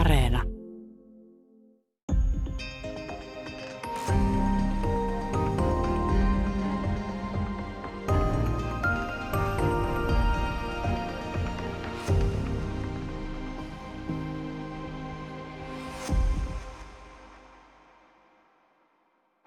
Areena.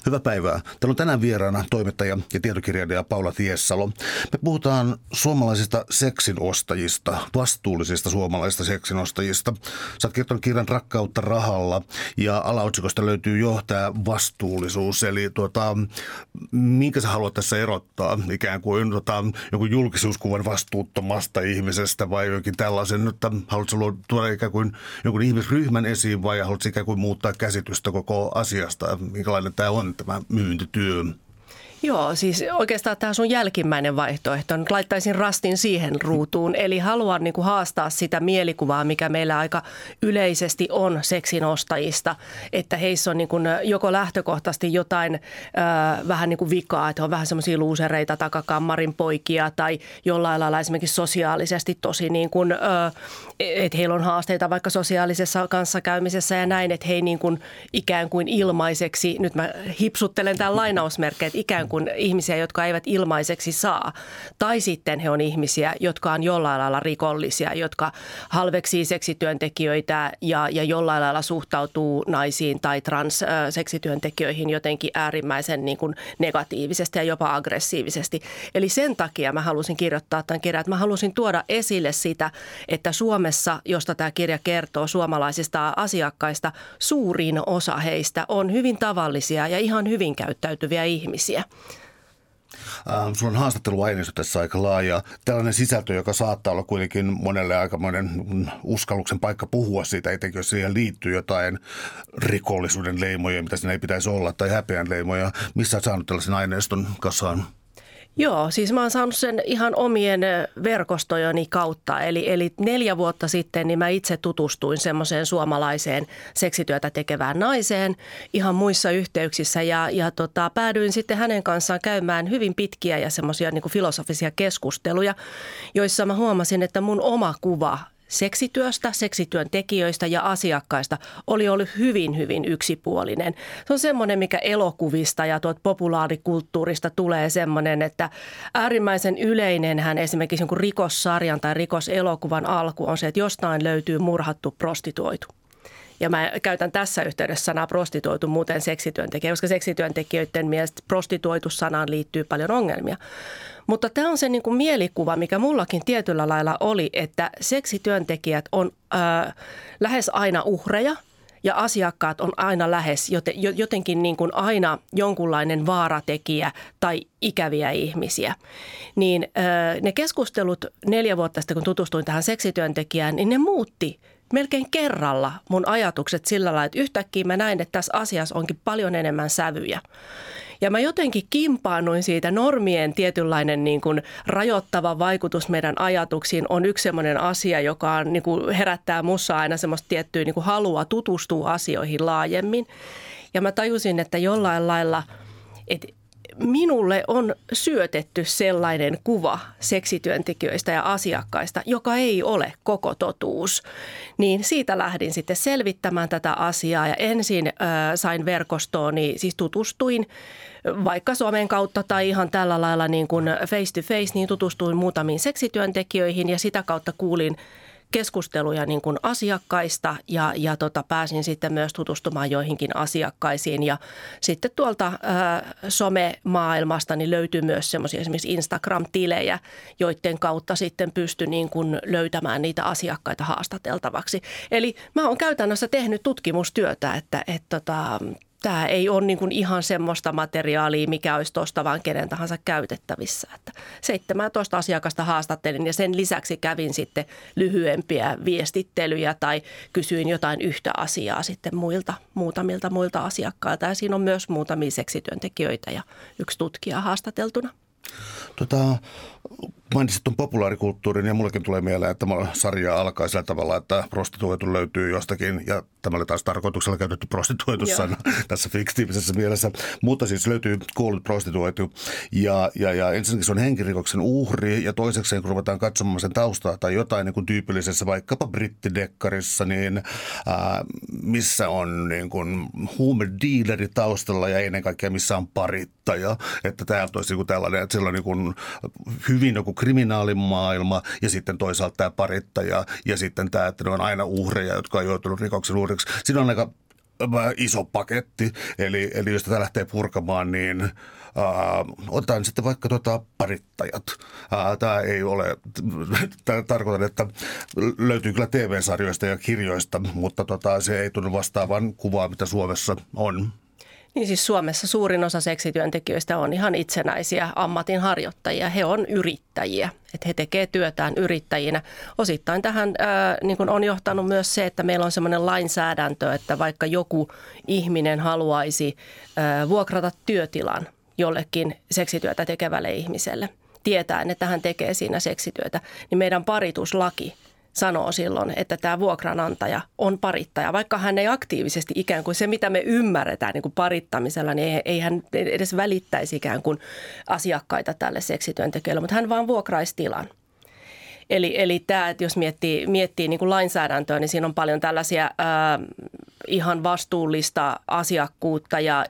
Hyvää päivää. Täällä on tänään vieraana toimittaja ja tietokirjailija Paula Tiessalo. Me puhutaan suomalaisista seksinostajista, vastuullisista suomalaisista seksinostajista. Sä oot kertonut kirjan Rakkautta rahalla ja alaotsikosta löytyy jo tämä vastuullisuus. Eli minkä sä haluat tässä erottaa? Ikään kuin joku julkisuuskuvan vastuuttomasta ihmisestä vai jokin tällaisen. Että haluatko tuoda ikään kuin jonkun ihmisryhmän esiin vai haluatko ikään kuin muuttaa käsitystä koko asiasta? Minkälainen tämä on? Tämä myyntityö. Joo, siis oikeastaan tämä sun jälkimmäinen vaihtoehto. Nyt laittaisin rastin siihen ruutuun. Eli haluan haastaa sitä mielikuvaa, mikä meillä aika yleisesti on seksinostajista, että heissä on joko lähtökohtaisesti jotain vähän vikaa, että on vähän semmoisia luusereita, takakammarin poikia tai jollain lailla esimerkiksi sosiaalisesti tosi, että heillä on haasteita vaikka sosiaalisessa kanssakäymisessä ja näin, että he ei ikään kuin ilmaiseksi, nyt mä hipsuttelen tämän lainausmerkkejä, että ikään kuin ihmisiä, jotka eivät ilmaiseksi saa. Tai sitten he on ihmisiä, jotka on jollain lailla rikollisia, jotka halveksii seksityöntekijöitä ja jollain lailla suhtautuu naisiin tai transseksityöntekijöihin jotenkin äärimmäisen negatiivisesti ja jopa aggressiivisesti. Eli sen takia mä halusin kirjoittaa tämän kirjan, että mä halusin tuoda esille sitä, että Suomessa, josta tämä kirja kertoo suomalaisista asiakkaista, suurin osa heistä on hyvin tavallisia ja ihan hyvin käyttäytyviä ihmisiä. Sulla on haastatteluaineisto tässä aika laaja. Tällainen sisältö, joka saattaa olla kuitenkin monelle aikamoinen uskalluksen paikka puhua siitä, etenkin jos siihen liittyy jotain rikollisuuden leimoja, mitä siinä ei pitäisi olla, tai häpeän leimoja. Missä olet saanut tällaisen aineiston kasaan? Joo, siis mä oon saanut sen ihan omien verkostojeni kautta. Eli 4 vuotta sitten niin mä itse tutustuin semmoiseen suomalaiseen seksityötä tekevään naiseen ihan muissa yhteyksissä. Ja päädyin sitten hänen kanssaan käymään hyvin pitkiä ja semmoisia filosofisia keskusteluja, joissa mä huomasin, että mun oma kuva seksityöstä, seksityöntekijöistä ja asiakkaista oli ollut hyvin, hyvin yksipuolinen. Se on semmoinen, mikä elokuvista ja populaarikulttuurista tulee semmoinen, että äärimmäisen yleinenhän esimerkiksi jonkun rikossarjan tai rikoselokuvan alku on se, että jostain löytyy murhattu prostituoitu. Ja mä käytän tässä yhteydessä sanaa prostituoitu muuten seksityöntekijä, koska seksityöntekijöiden mielestä prostituoitu-sanaan liittyy paljon ongelmia. Mutta tämä on se mielikuva, mikä mullakin tietyllä lailla oli, että seksityöntekijät on lähes aina uhreja ja asiakkaat on aina lähes jotenkin aina jonkunlainen vaaratekijä tai ikäviä ihmisiä. Niin ne keskustelut 4 vuotta sitten, kun tutustuin tähän seksityöntekijään, niin ne muutti melkein kerralla mun ajatukset sillä lailla, että yhtäkkiä mä näin, että tässä asiassa onkin paljon enemmän sävyjä. Ja mä jotenkin kimpaannuin siitä normien tietynlainen rajoittava vaikutus meidän ajatuksiin on yksi semmoinen asia, joka on, herättää mussa aina semmoista tiettyä halua tutustua asioihin laajemmin. Ja mä tajusin, että jollain lailla, että minulle on syötetty sellainen kuva seksityöntekijöistä ja asiakkaista, joka ei ole koko totuus. Niin siitä lähdin sitten selvittämään tätä asiaa ja ensin sain verkostooni, siis tutustuin vaikka somen kautta tai ihan tällä lailla face to face, niin tutustuin muutamiin seksityöntekijöihin ja sitä kautta kuulin keskusteluja asiakkaista ja pääsin sitten myös tutustumaan joihinkin asiakkaisiin. Ja sitten tuolta somemaailmasta niin löytyy myös semmoisia esimerkiksi Instagram-tilejä, joiden kautta sitten pystyi löytämään niitä asiakkaita haastateltavaksi. Eli mä oon käytännössä tehnyt tutkimustyötä, että tämä ei ole ihan semmoista materiaalia, mikä olisi tuosta vaan kenen tahansa käytettävissä. Että 17 asiakasta haastattelin ja sen lisäksi kävin sitten lyhyempiä viestittelyjä tai kysyin jotain yhtä asiaa sitten muutamilta muilta asiakkailta. Ja siinä on myös muutamia seksityöntekijöitä ja yksi tutkija haastateltuna. Mainitsit tuon populaarikulttuurin ja mullekin tulee mieleen, että sarja alkaa sillä tavalla, että prostituoitu löytyy jostakin ja tämä oli taas tarkoituksella käytetty prostituoitussana tässä fiktiivisessä mielessä, mutta siis löytyy kuollut prostituoitu ja ensinnäkin se on henkirikoksen uhri ja toisekseen kun ruvetaan katsomaan sen taustaa tai jotain niin kuin tyypillisessä vaikkapa brittidekkarissa, niin missä on niin kuin huumedealeri taustalla ja ennen kaikkea missä on parittaja, että täältä olisi niin tällainen, että sillä on niin kuin hyvin joku kriminaalimaailma ja sitten toisaalta tämä parittaja ja sitten tämä, että ne on aina uhreja, jotka on joutunut rikoksen uhriksi. Siinä on aika iso paketti, eli jos tätä lähtee purkamaan, niin otan sitten vaikka parittajat. Tarkoitan, että löytyy kyllä TV-sarjoista ja kirjoista, mutta se ei tunnu vastaavan kuvaa, mitä Suomessa on. Niin siis Suomessa suurin osa seksityöntekijöistä on ihan itsenäisiä ammatinharjoittajia. He on yrittäjiä, että he tekevät työtään yrittäjinä. Osittain tähän niin kuin on johtanut myös se, että meillä on sellainen lainsäädäntö, että vaikka joku ihminen haluaisi vuokrata työtilan jollekin seksityötä tekevälle ihmiselle, tietäen, että hän tekee siinä seksityötä, niin meidän parituslaki sanoo silloin, että tämä vuokranantaja on parittaja, vaikka hän ei aktiivisesti ikään kuin se, mitä me ymmärretään niin kuin parittamisella, niin ei hän edes välittäisi ikään kuin asiakkaita tälle seksityöntekijälle, mutta hän vaan vuokraisi tilan. Eli tämä, että jos miettii niin kuin lainsäädäntöä, niin siinä on paljon tällaisia ihan vastuullista asiakkuutta ja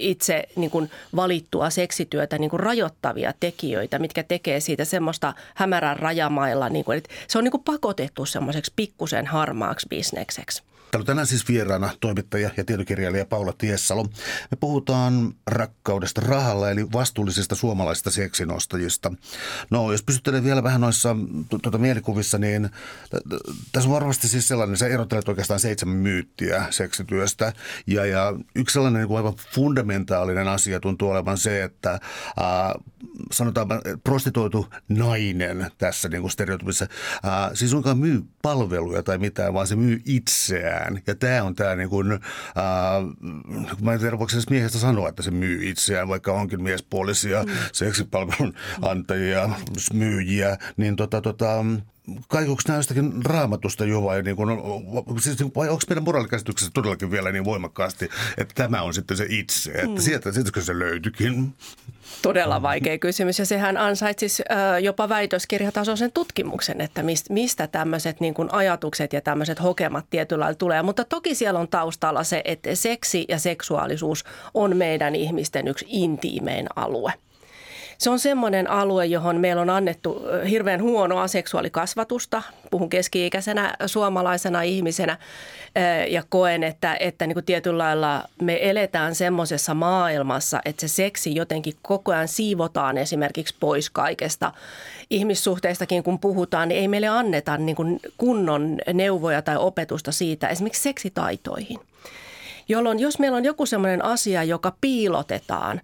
itse niin kuin valittua seksityötä niin kuin rajoittavia tekijöitä, mitkä tekee siitä semmoista hämärän rajamailla. Niin kuin, se on niin kuin pakotettu semmoiseksi pikkusen harmaaksi bisnekseksi. Täällä on tänään siis vieraana toimittaja ja tietokirjailija Paula Tiessalo. Me puhutaan rakkaudesta rahalla, eli vastuullisista suomalaisista seksinostajista. No, jos pysyttelee vielä vähän noissa mielikuvissa, niin tässä on varmasti siis sellainen, sä erottelet oikeastaan 7 myyttiä seksityöstä. Ja yksi sellainen niin kuin aivan fundamentaalinen asia tuntuu olevan se, että sanotaan prostituoitu nainen tässä niin kuin stereotypissa, siis onkaan myy palveluja tai mitään, vaan se myy itseään. Ja tämä on tämä, niin kuin, mä en tiedä, voiko edes miehestä sanoa, että se myy itseään, vaikka onkin miespuolisia, seksipalvelun antajia, myyjiä, niin kaikuuko nämä jostakin raamatusta jo vai, niin kuin, siis, vai onko meidän moraalikäsityksessä todellakin vielä niin voimakkaasti, että tämä on sitten se itse, että sieltäkö se löytyikin? Todella vaikea kysymys ja sehän ansaitsisi jopa väitöskirjatasoisen tutkimuksen, että mistä tämmöiset niin kuin ajatukset ja tämmöiset hokemat tietyllä lailla tulee. Mutta toki siellä on taustalla se, että seksi ja seksuaalisuus on meidän ihmisten yksi intiimein alue. Se on semmoinen alue, johon meillä on annettu hirveän huonoa seksuaalikasvatusta. Puhun keski-ikäisenä suomalaisena ihmisenä ja koen, että niin kuin tietyllä lailla me eletään semmoisessa maailmassa, että se seksi jotenkin koko ajan siivotaan esimerkiksi pois kaikesta. Ihmissuhteistakin kun puhutaan, niin ei meille anneta niin kuin kunnon neuvoja tai opetusta siitä esimerkiksi seksitaitoihin, jolloin jos meillä on joku semmoinen asia, joka piilotetaan,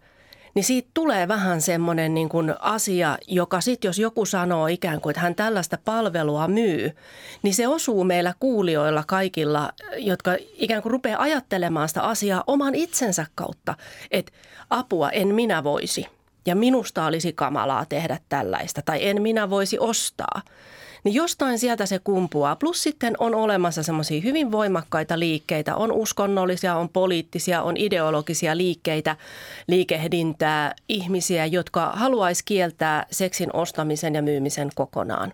niin siitä tulee vähän semmoinen niin kuin asia, joka sitten jos joku sanoo ikään kuin, että hän tällaista palvelua myy, niin se osuu meillä kuulijoilla kaikilla, jotka ikään kuin rupeaa ajattelemaan sitä asiaa oman itsensä kautta, että apua en minä voisi ja minusta olisi kamalaa tehdä tällaista tai en minä voisi ostaa. Niin jostain sieltä se kumpuaa. Plus sitten on olemassa semmoisia hyvin voimakkaita liikkeitä. On uskonnollisia, on poliittisia, on ideologisia liikkeitä, liikehdintää, ihmisiä, jotka haluaisi kieltää seksin ostamisen ja myymisen kokonaan.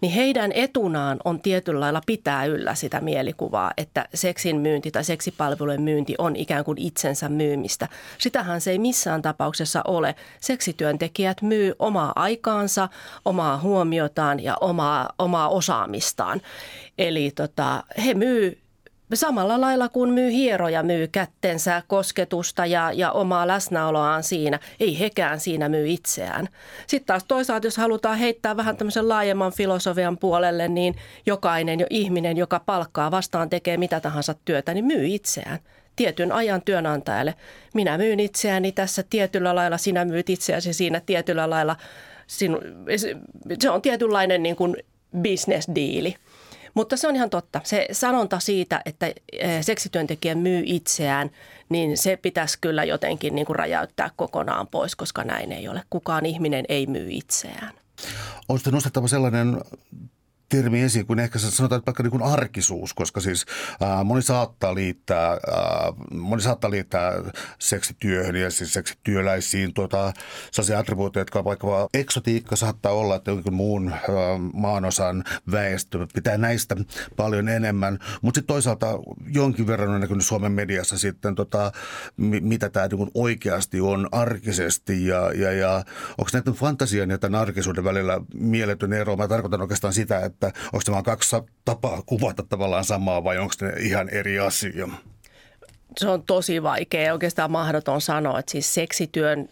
Niin heidän etunaan on tietyllä lailla pitää yllä sitä mielikuvaa, että seksin myynti tai seksipalvelujen myynti on ikään kuin itsensä myymistä. Sitähän se ei missään tapauksessa ole. Seksityöntekijät myy omaa aikaansa, omaa huomiotaan ja omaa osaamistaan. Eli he myy samalla lailla kuin myy hieroja, myy kättensä, kosketusta ja omaa läsnäoloaan siinä. Ei hekään siinä myy itseään. Sitten taas toisaalta, jos halutaan heittää vähän tämmöisen laajemman filosofian puolelle, niin jokainen jo ihminen, joka palkkaa vastaan tekee mitä tahansa työtä, niin myy itseään. Tietyn ajan työnantajalle. Minä myyn itseäni tässä tietyllä lailla, sinä myyt itseäsi siinä tietyllä lailla. Se on tietynlainen niin kuin business-diili. Mutta se on ihan totta. Se sanonta siitä, että seksityöntekijä myy itseään, niin se pitäisi kyllä jotenkin niin kuin räjäyttää kokonaan pois, koska näin ei ole. Kukaan ihminen ei myy itseään. On sitten nostettava sellainen termi esiin, kun ehkä sanotaan vaikka niin kuin arkisuus, koska siis moni saattaa liittää seksityöhön ja siis seksityöläisiin sellaisia attribuutteja, jotka vaikka eksotiikka saattaa olla, että jonkin muun maanosan väestö pitää näistä paljon enemmän, mutta sitten toisaalta jonkin verran on näkynyt Suomen mediassa sitten mitä tämä niin kuin oikeasti on arkisesti ja onko näiden fantasian ja tämän arkisuuden välillä mieletön ero? Mä tarkoitan oikeastaan sitä, että onko tämä kaksi tapaa kuvata tavallaan samaa vai onko ne ihan eri asia? Se on tosi vaikea, oikeastaan mahdoton sanoa, että siis seksityön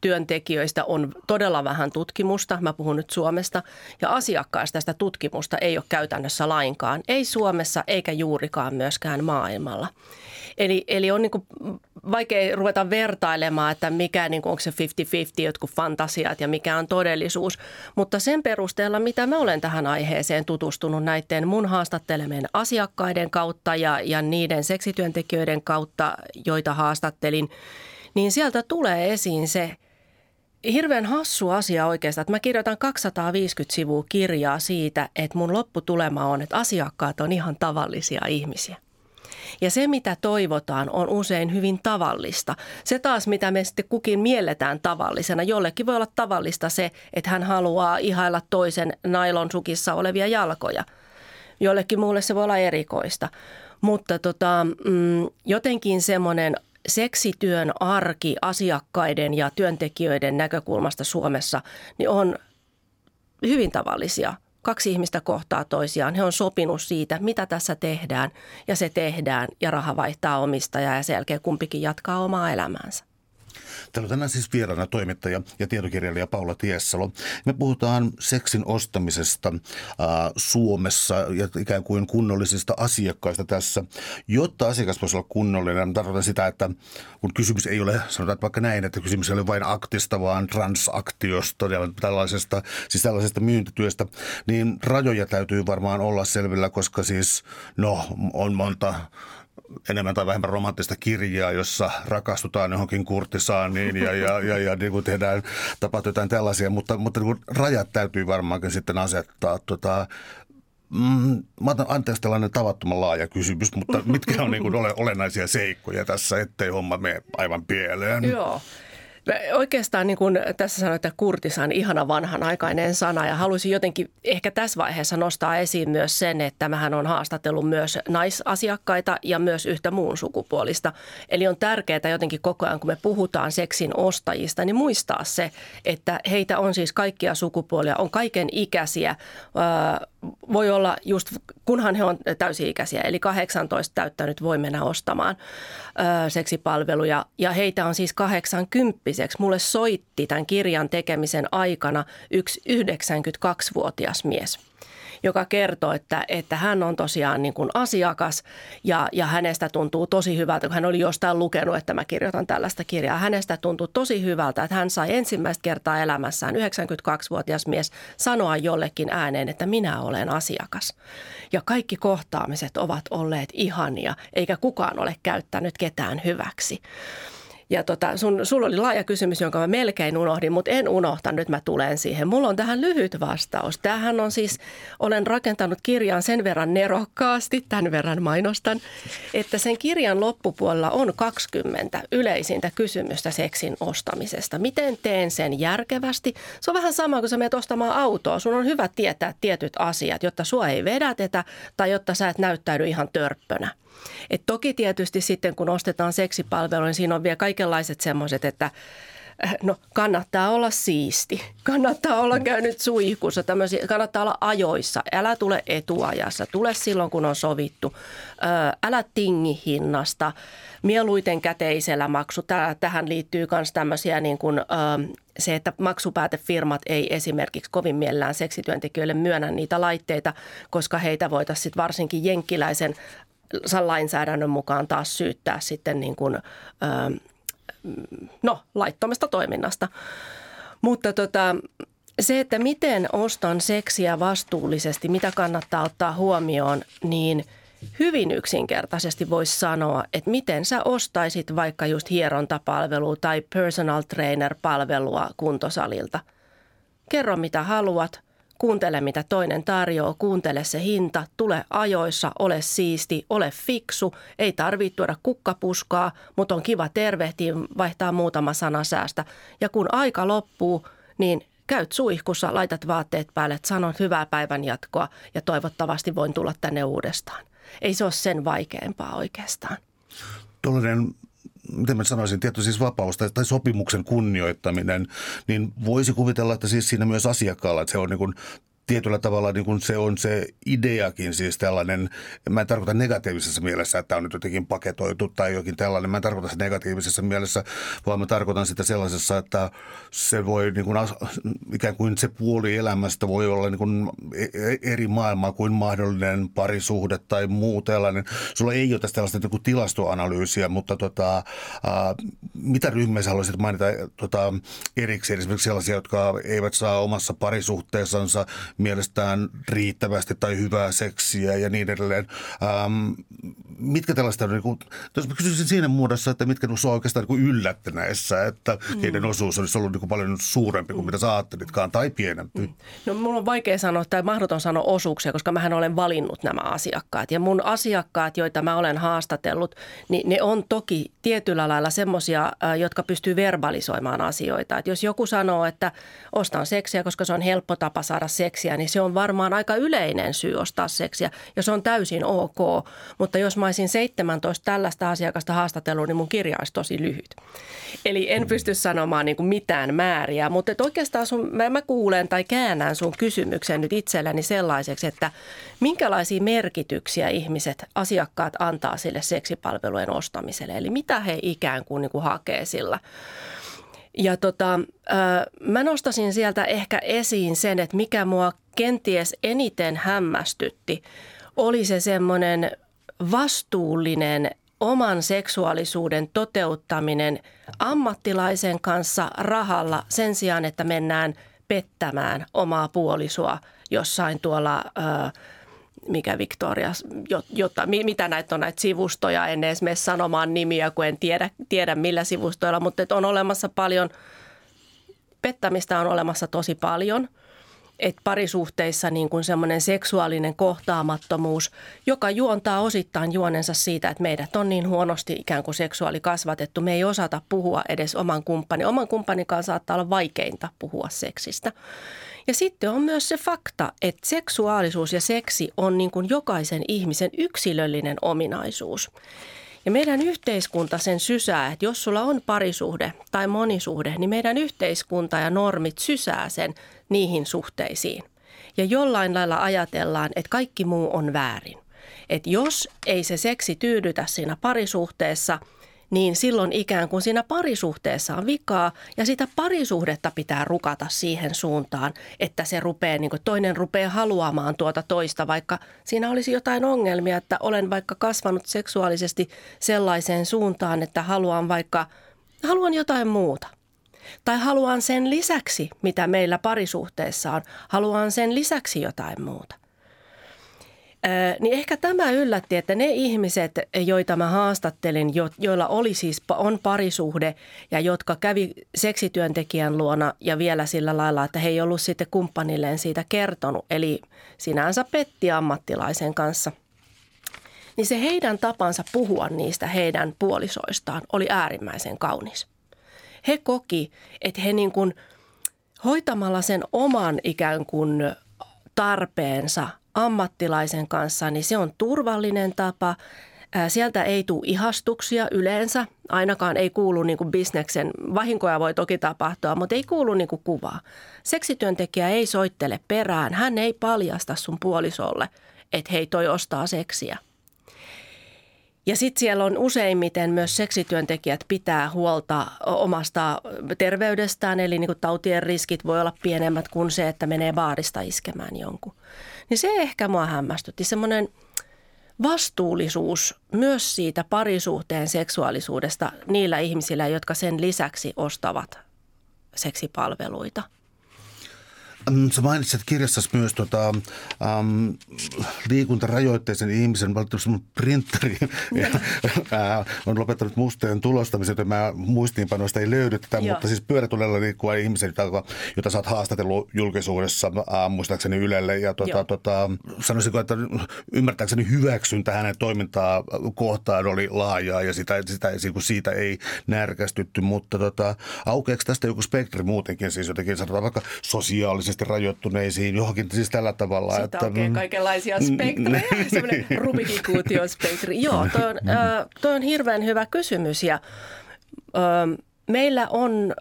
työntekijöistä on todella vähän tutkimusta, mä puhun nyt Suomesta, ja asiakkaista tästä tutkimusta ei ole käytännössä lainkaan, ei Suomessa eikä juurikaan myöskään maailmalla. Eli on niin kuin vaikea ruveta vertailemaan, että mikä, niin kuin, onko se 50-50, jotkut fantasiat ja mikä on todellisuus, mutta sen perusteella, mitä mä olen tähän aiheeseen tutustunut näiden mun haastattelemien asiakkaiden kautta ja niiden seksityöntekijöiden kautta, joita haastattelin, niin sieltä tulee esiin se hirveän hassu asia oikeastaan, että mä kirjoitan 250 sivua kirjaa siitä, että mun lopputulema on, että asiakkaat on ihan tavallisia ihmisiä. Ja se, mitä toivotaan, on usein hyvin tavallista. Se taas, mitä me sitten kukin mielletään tavallisena. Jollekin voi olla tavallista se, että hän haluaa ihailla toisen nailonsukissa olevia jalkoja. Jollekin muulle se voi olla erikoista. Mutta jotenkin semmoinen seksityön arki asiakkaiden ja työntekijöiden näkökulmasta Suomessa niin on hyvin tavallisia. Kaksi ihmistä kohtaa toisiaan. He on sopinut siitä, mitä tässä tehdään, ja se tehdään, ja raha vaihtaa omistajaa, ja sen jälkeen kumpikin jatkaa omaa elämäänsä. Täällä on tänään siis vieraana toimittaja ja tietokirjailija Paula Tiessalo. Me puhutaan seksin ostamisesta Suomessa ja ikään kuin kunnollisista asiakkaista tässä. Jotta asiakas voisi olla kunnollinen, tarkoitan sitä, että kun kysymys ei ole, sanotaan vaikka näin, että kysymys ei ole vain aktista, vaan transaktiosta ja tällaisesta, siis tällaisesta myyntityöstä, niin rajoja täytyy varmaan olla selvillä, koska siis on monta enemmän tai vähemmän romanttista kirjaa, jossa rakastutaan johonkin kurttisaaniin ja niin kuin tehdään, tapahtuu jotain tällaisia, mutta niin kuin rajat täytyy varmaankin sitten asettaa. Mä otan anteeksi tällainen tavattoman laaja kysymys, mutta mitkä on niin kuin olennaisia seikkoja tässä, ettei homma mene aivan pieleen? Joo. Oikeastaan niin kuin tässä sanoin, että kurtisaan ihana vanhanaikainen sana ja haluaisin jotenkin ehkä tässä vaiheessa nostaa esiin myös sen, että mähän on haastatellut myös naisasiakkaita ja myös yhtä muun sukupuolista. Eli on tärkeää jotenkin koko ajan, kun me puhutaan seksin ostajista, niin muistaa se, että heitä on siis kaikkia sukupuolia, on kaiken ikäisiä. Voi olla just, kunhan he on täysi-ikäisiä, eli 18 täyttänyt voi mennä ostamaan seksipalveluja ja heitä on siis 80. Mulle soitti tämän kirjan tekemisen aikana yksi 92-vuotias mies, joka kertoo, että hän on tosiaan niin kuin asiakas ja hänestä tuntuu tosi hyvältä, kun hän oli jostain lukenut, että mä kirjoitan tällaista kirjaa. Hänestä tuntuu tosi hyvältä, että hän sai ensimmäistä kertaa elämässään 92-vuotias mies sanoa jollekin ääneen, että minä olen asiakas. Ja kaikki kohtaamiset ovat olleet ihania, eikä kukaan ole käyttänyt ketään hyväksi. Ja sulla oli laaja kysymys, jonka mä melkein unohdin, mutta en unohtanut, nyt mä tulen siihen. Mulla on tähän lyhyt vastaus. Tämähän on siis, olen rakentanut kirjan sen verran nerokkaasti, tämän verran mainostan, että sen kirjan loppupuolella on 20 yleisintä kysymystä seksin ostamisesta. Miten teen sen järkevästi? Se on vähän sama, kun sä menet ostamaan autoa. Sun on hyvä tietää tietyt asiat, jotta sua ei vedätetä tai jotta sä et näyttäydy ihan törppönä. Et toki tietysti sitten, kun ostetaan seksipalveluja, niin siinä on vielä kaikenlaiset semmoiset, että kannattaa olla siisti, kannattaa olla käynyt suihkussa, kannattaa olla ajoissa, älä tule etuajassa, tule silloin, kun on sovittu, älä tingi hinnasta, mieluiten käteisellä maksu. Tähän liittyy myös tämmöisiä niin kuin se, että maksupäätefirmat ei esimerkiksi kovin mielellään seksityöntekijöille myönnä niitä laitteita, koska heitä voitaisiin sitten varsinkin jenkkiläisen lainsäädännön mukaan taas syyttää sitten niin kuin, laittomasta toiminnasta. Mutta se, että miten ostan seksiä vastuullisesti, mitä kannattaa ottaa huomioon, niin hyvin yksinkertaisesti voisi sanoa, että miten sä ostaisit vaikka just hierontapalvelua tai personal trainer-palvelua kuntosalilta. Kerro mitä haluat, kuuntele mitä toinen tarjoaa, kuuntele se hinta, tule ajoissa, ole siisti, ole fiksu, ei tarvitse tuoda kukkapuskaa, mutta on kiva tervehtiä, vaihtaa muutama sana säästä. Ja kun aika loppuu, niin käyt suihkussa, laitat vaatteet päälle, sanon hyvää päivän jatkoa ja toivottavasti voin tulla tänne uudestaan. Ei se ole sen vaikeampaa oikeastaan. Tuollainen, miten mä sanoisin, tietty siis vapaus tai sopimuksen kunnioittaminen, niin voisi kuvitella, että siis siinä myös asiakkaalla, että se on niin kuin tietyllä tavalla niin kuin se on se ideakin, siis tällainen, mä en tarkoita negatiivisessa mielessä, että on nyt jotenkin paketoitu tai jokin tällainen, mä en tarkoita sitä negatiivisessa mielessä, vaan mä tarkoitan sitä sellaisessa, että se voi niin kuin, ikään kuin se puoli elämästä voi olla niin kuin eri maailmaa kuin mahdollinen parisuhde tai muu tällainen. Sulla ei ole tästä tällaista niin kuin tilastoanalyysiä, mutta mitä ryhmässä haluaisit mainita erikseen, esimerkiksi sellaisia, jotka eivät saa omassa parisuhteessansa mielestään riittävästi tai hyvää seksiä ja niin edelleen. Mitkä tällaista, niin kuin, jos mä kysyisin siinä muodossa, että mitkä on oikeastaan niin yllättäneissä, että heidän osuus olisi ollut niin paljon suurempi kuin mitä sä ajattelitkaan tai pienempi? No mulla on vaikea sanoa tai mahdoton sanoa osuuksia, koska mähän olen valinnut nämä asiakkaat. Ja mun asiakkaat, joita mä olen haastatellut, niin ne on toki tietyllä lailla semmoisia, jotka pystyy verbalisoimaan asioita. Et jos joku sanoo, että ostan seksiä, koska se on helppo tapa saada seksiä, niin se on varmaan aika yleinen syy ostaa seksiä ja se on täysin ok. Mutta jos mä olisin 17 tällaista asiakasta haastatellut, niin mun kirja olisi tosi lyhyt. Eli en pysty sanomaan niin kuin mitään määriä, mutta oikeastaan mä kuulen tai käännän sun kysymyksen nyt itselläni sellaiseksi, että minkälaisia merkityksiä ihmiset, asiakkaat antaa sille seksipalvelujen ostamiselle. Eli mitä he ikään kuin, hakee sillä. Ja mä nostasin sieltä ehkä esiin sen, että mikä mua kenties eniten hämmästytti, oli se semmoinen vastuullinen oman seksuaalisuuden toteuttaminen ammattilaisen kanssa rahalla sen sijaan, että mennään pettämään omaa puolisoa jossain tuolla mikä Victoria, mitä näitä on näitä sivustoja, en edes mene sanomaan nimiä, kun en tiedä millä sivustoilla, mutta on olemassa paljon, pettämistä on olemassa tosi paljon, että parisuhteissa niin kuin semmoinen seksuaalinen kohtaamattomuus, joka juontaa osittain juonensa siitä, että meidät on niin huonosti ikään kuin seksuaali kasvatettu, me ei osata puhua edes oman kumppanin kanssa saattaa olla vaikeinta puhua seksistä. Ja sitten on myös se fakta, että seksuaalisuus ja seksi on niin kuin jokaisen ihmisen yksilöllinen ominaisuus. Ja meidän yhteiskunta sen sysää, että jos sulla on parisuhde tai monisuhde, niin meidän yhteiskunta ja normit sysää sen niihin suhteisiin. Ja jollain lailla ajatellaan, että kaikki muu on väärin. Että jos ei se seksi tyydytä siinä parisuhteessa, niin silloin ikään kuin siinä parisuhteessa on vikaa ja sitä parisuhdetta pitää rukata siihen suuntaan, että se rupeaa, niin kuin toinen rupeaa haluamaan tuota toista, vaikka siinä olisi jotain ongelmia, että olen vaikka kasvanut seksuaalisesti sellaiseen suuntaan, että haluan jotain muuta. Tai haluan sen lisäksi, mitä meillä parisuhteessa on, haluan sen lisäksi jotain muuta. Niin ehkä tämä yllätti, että ne ihmiset, joita mä haastattelin, joilla oli siis on parisuhde ja jotka kävi seksityöntekijän luona ja vielä sillä lailla, että he ei ollut sitten kumppanilleen siitä kertonut, eli sinänsä petti ammattilaisen kanssa, niin se heidän tapansa puhua niistä heidän puolisoistaan oli äärimmäisen kaunis. He koki, että he niin kuin hoitamalla sen oman ikään kuin tarpeensa ammattilaisen kanssa, niin se on turvallinen tapa. Sieltä ei tule ihastuksia yleensä, ainakaan ei kuulu niin kuin bisneksen, vahinkoja voi toki tapahtua, mutta ei kuulu niin kuin kuvaa. Seksityöntekijä ei soittele perään, hän ei paljasta sun puolisolle, että hei toi ostaa seksiä. Ja sitten siellä on useimmiten myös seksityöntekijät pitää huolta omasta terveydestään, eli niin kuin tautien riskit voi olla pienemmät kuin se, että menee baarista iskemään jonkun. Niin se ehkä mua hämmästytti, semmoinen vastuullisuus myös siitä parisuhteen seksuaalisuudesta niillä ihmisillä, jotka sen lisäksi ostavat seksipalveluita. Sä mainitsit kirjassasi myös liikuntarajoitteisen ihmisen, valitettavasti mun printteri on lopettanut musteen tulostamisen, joten mä muistiinpanoista ei löydy tätä, mutta siis pyörätunnella liikkuva ihmisen, jota sä oot haastatellut julkisuudessa, muistaakseni Ylelle, ja sanoisinko, että ymmärtääkseni hyväksyntä hänen toimintaa kohtaan oli laajaa ja siitä ei närkästytty, mutta aukeeko tästä joku spektri muutenkin, siis jotenkin sanotaan vaikka sosiaalisesti rajoittuneisiin, johonkin siis tällä tavalla. Siitä että oikein kaikenlaisia spektrejä, semmoinen Rubikin kuutiospektri. Joo, toi on hirveän hyvä kysymys ja meillä on,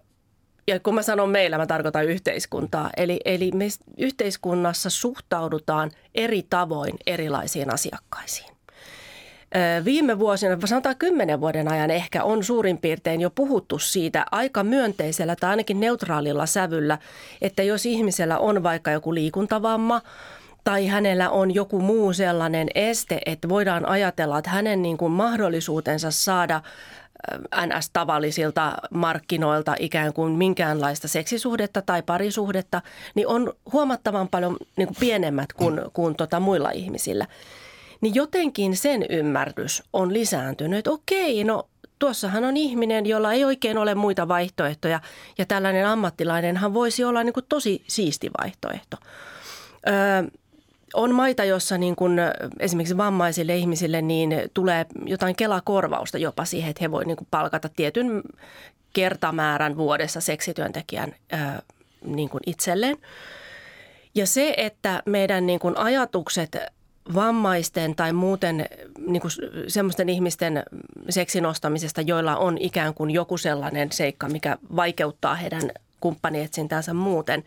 ja kun mä sanon meillä, mä tarkoitan yhteiskuntaa, eli me yhteiskunnassa suhtaudutaan eri tavoin erilaisiin asiakkaisiin. Viime vuosina, sanotaan 10 vuoden ajan ehkä, on suurin piirtein jo puhuttu siitä aika myönteisellä tai ainakin neutraalilla sävyllä, että jos ihmisellä on vaikka joku liikuntavamma tai hänellä on joku muu sellainen este, että voidaan ajatella, että hänen niin kuin mahdollisuutensa saada NS-tavallisilta markkinoilta ikään kuin minkäänlaista seksisuhdetta tai parisuhdetta, niin on huomattavan paljon niin kuin pienemmät kuin muilla ihmisillä. Niin jotenkin sen ymmärrys on lisääntynyt, että okei, no tuossahan on ihminen, jolla ei oikein ole muita vaihtoehtoja ja tällainen ammattilainenhan voisi olla niin kuin tosi siisti vaihtoehto. On maita, jossa niin kuin esimerkiksi vammaisille ihmisille niin tulee jotain Kela-korvausta jopa siihen, että he voi niin kuin palkata tietyn kertamäärän vuodessa seksityöntekijän niin kuin itselleen. Ja se, että meidän niin kuin ajatukset vammaisten tai muuten niin kuin semmoisten ihmisten seksin ostamisesta, joilla on ikään kuin joku sellainen seikka, mikä vaikeuttaa heidän kumppanietsintänsä muuten,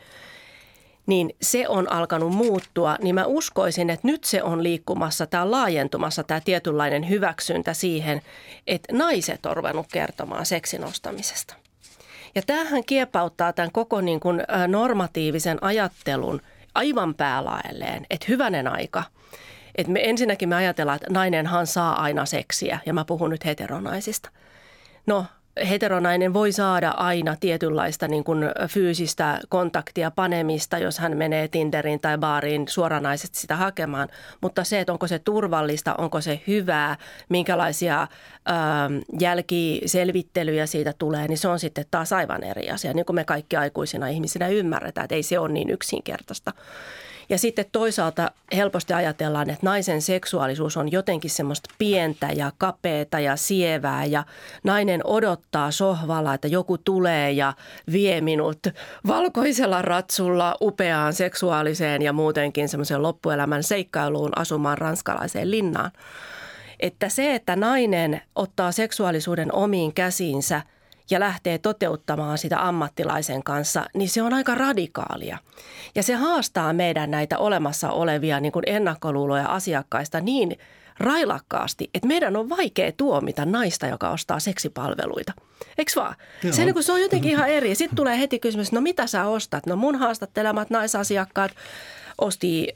niin se on alkanut muuttua. Niin mä uskoisin, että nyt se on liikkumassa tai laajentumassa tämä tietynlainen hyväksyntä siihen, että naiset on ruvennut kertomaan seksin ostamisesta. Ja tämähän kiepauttaa tämän koko niin kuin normatiivisen ajattelun aivan päälaelleen, että hyvänen aika. Et ensinnäkin me ajatellaan, että nainenhan saa aina seksiä, ja mä puhun nyt heteronaisista. No, heteronainen voi saada aina tietynlaista niin kuin fyysistä kontaktia, panemista, jos hän menee Tinderiin tai baariin suoranaisesti sitä hakemaan. Mutta se, että onko se turvallista, onko se hyvää, minkälaisia jälkiselvittelyjä siitä tulee, niin se on sitten taas aivan eri asia. Niin kuin me kaikki aikuisina ihmisinä ymmärretään, että ei se ole niin yksinkertaista. Ja sitten toisaalta helposti ajatellaan, että naisen seksuaalisuus on jotenkin semmoista pientä ja kapeata ja sievää ja nainen odottaa sohvalla, että joku tulee ja vie minut valkoisella ratsulla upeaan seksuaaliseen ja muutenkin semmoisen loppuelämän seikkailuun asumaan ranskalaiseen linnaan. Että se, että nainen ottaa seksuaalisuuden omiin käsiinsä ja lähtee toteuttamaan sitä ammattilaisen kanssa, niin se on aika radikaalia. Ja se haastaa meidän näitä olemassa olevia niin kuin ennakkoluuloja asiakkaista niin railakkaasti, että meidän on vaikea tuomita naista, joka ostaa seksipalveluita. Eikö vaan? Se on jotenkin ihan eri. Sitten tulee heti kysymys, no mitä sä ostat? No mun haastattelemat naisasiakkaat osti,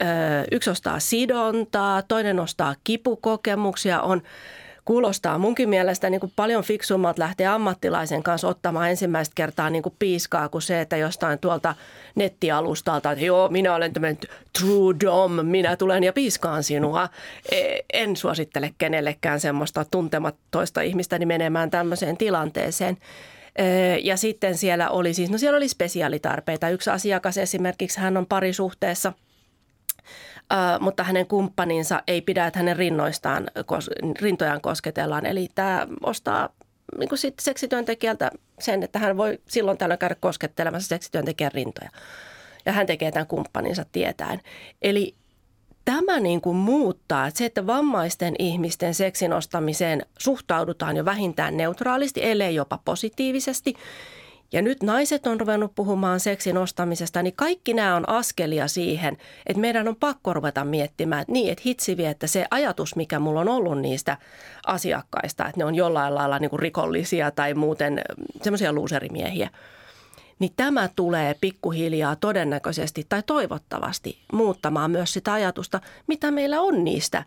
yksi ostaa sidontaa, toinen ostaa kipukokemuksia, Kuulostaa munkin mielestä niin kuin paljon fiksummat lähteä ammattilaisen kanssa ottamaan ensimmäistä kertaa niin kuin piiskaa kuin se, että jostain tuolta nettialustalta, että joo, minä olen tämmöinen true dom, minä tulen ja piiskaan sinua. En suosittele kenellekään semmoista tuntematoista ihmistä niin menemään tämmöiseen tilanteeseen. Ja sitten siellä oli siis, no siellä oli spesiaalitarpeita. Yksi asiakas esimerkiksi, hän on parisuhteessa. Mutta hänen kumppaninsa ei pidä, että hänen rintojaan kosketellaan. Eli tämä ostaa niin kuin sit seksityöntekijältä sen, että hän voi silloin tällöin käydä koskettelemassa seksityöntekijän rintoja. Ja hän tekee tämän kumppaninsa tietäen. Eli tämä niin kuin muuttaa, että se, että vammaisten ihmisten seksin ostamiseen suhtaudutaan jo vähintään neutraalisti, ellei jopa positiivisesti. Ja nyt naiset on ruvennut puhumaan seksin ostamisesta, niin kaikki nämä on askelia siihen, että meidän on pakko ruveta miettimään, että niin, että hitsi vie, että se ajatus, mikä mulla on ollut niistä asiakkaista, että ne on jollain lailla niin kuin rikollisia tai muuten semmoisia luuserimiehiä, niin tämä tulee pikkuhiljaa todennäköisesti tai toivottavasti muuttamaan myös sitä ajatusta, mitä meillä on niistä,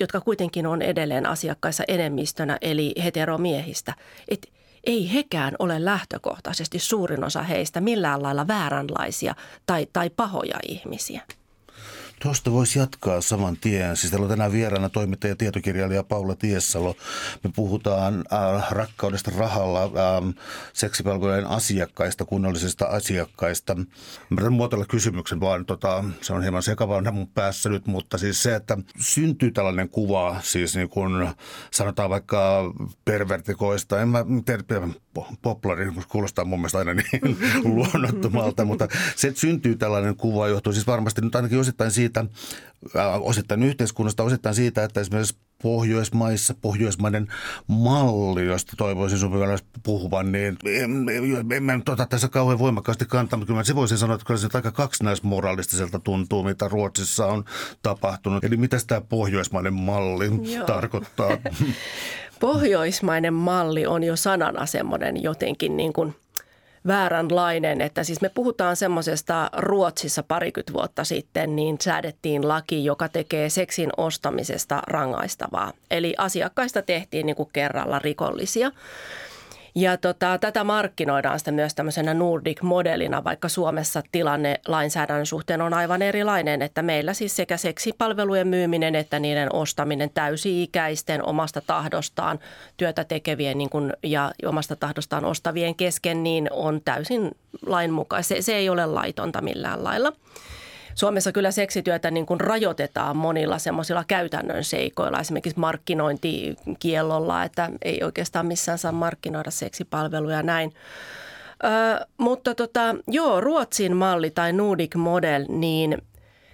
jotka kuitenkin on edelleen asiakkaissa enemmistönä, eli heteromiehistä, että ei hekään ole lähtökohtaisesti suurin osa heistä millään lailla vääränlaisia tai pahoja ihmisiä. Tuosta voisi jatkaa saman tien. Siis täällä on tänään vieraana toimittaja ja tietokirjailija Paula Tiessalo. Me puhutaan rakkaudesta rahalla, seksipalvelujen asiakkaista, kunnollisista asiakkaista. Mä tämän muotoilla kysymyksen vaan, se on hieman sekavana mun päässä nyt, mutta siis se, että syntyy tällainen kuva, siis niin kuin sanotaan vaikka pervertikoista, en mä tiedä, poplari kuulostaa mun mielestä aina niin luonnottomalta, mutta se, että syntyy tällainen kuva, johtuu siis varmasti nyt ainakin osittain siitä, osittain yhteiskunnasta, osittain siitä, että esimerkiksi Pohjoismaissa, pohjoismainen malli, josta toivoisin sinun puhuvan, niin en mä nyt ota tässä kauhean voimakkaasti kantaa, mutta kyllä se voisin sanoa, että kyllä se aika kaksinaismoralistiselta tuntuu, mitä Ruotsissa on tapahtunut. Eli mitä tämä pohjoismainen malli tarkoittaa? Pohjoismainen malli on jo sanana semmoinen jotenkin niin kuin vääränlainen, että siis me puhutaan semmoisesta Ruotsissa 20 vuotta sitten, niin säädettiin laki, joka tekee seksin ostamisesta rangaistavaa. Eli asiakkaista tehtiin niin kuin kerralla rikollisia. Ja tätä markkinoidaan sitten myös tämmöisenä Nordic-modelina, vaikka Suomessa tilanne lainsäädännön suhteen on aivan erilainen, että meillä siis sekä seksipalvelujen myyminen että niiden ostaminen täysi-ikäisten omasta tahdostaan työtä tekevien niin kuin, ja omasta tahdostaan ostavien kesken, niin on täysin lainmukaista. Se ei ole laitonta millään lailla. Suomessa kyllä seksityötä niin kuin rajoitetaan monilla semmoisilla käytännön seikoilla, esimerkiksi markkinointikiellolla, että ei oikeastaan missään saa markkinoida seksipalveluja näin. Mutta Ruotsin malli tai Nordic Model, niin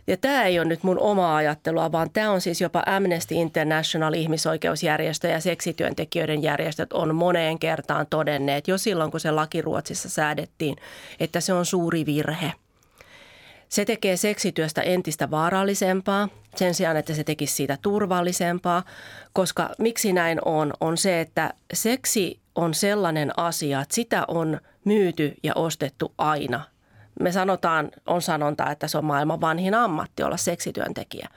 ja tämä ei ole nyt mun omaa ajattelua, vaan tämä on siis jopa Amnesty International -ihmisoikeusjärjestö ja seksityöntekijöiden järjestöt on moneen kertaan todenneet jo silloin, kun se laki Ruotsissa säädettiin, että se on suuri virhe. Se tekee seksityöstä entistä vaarallisempaa sen sijaan, että se tekisi siitä turvallisempaa, koska miksi näin on se, että seksi on sellainen asia, että sitä on myyty ja ostettu aina. Me sanotaan, on sanonta, että se on maailman vanhin ammatti olla seksityöntekijä.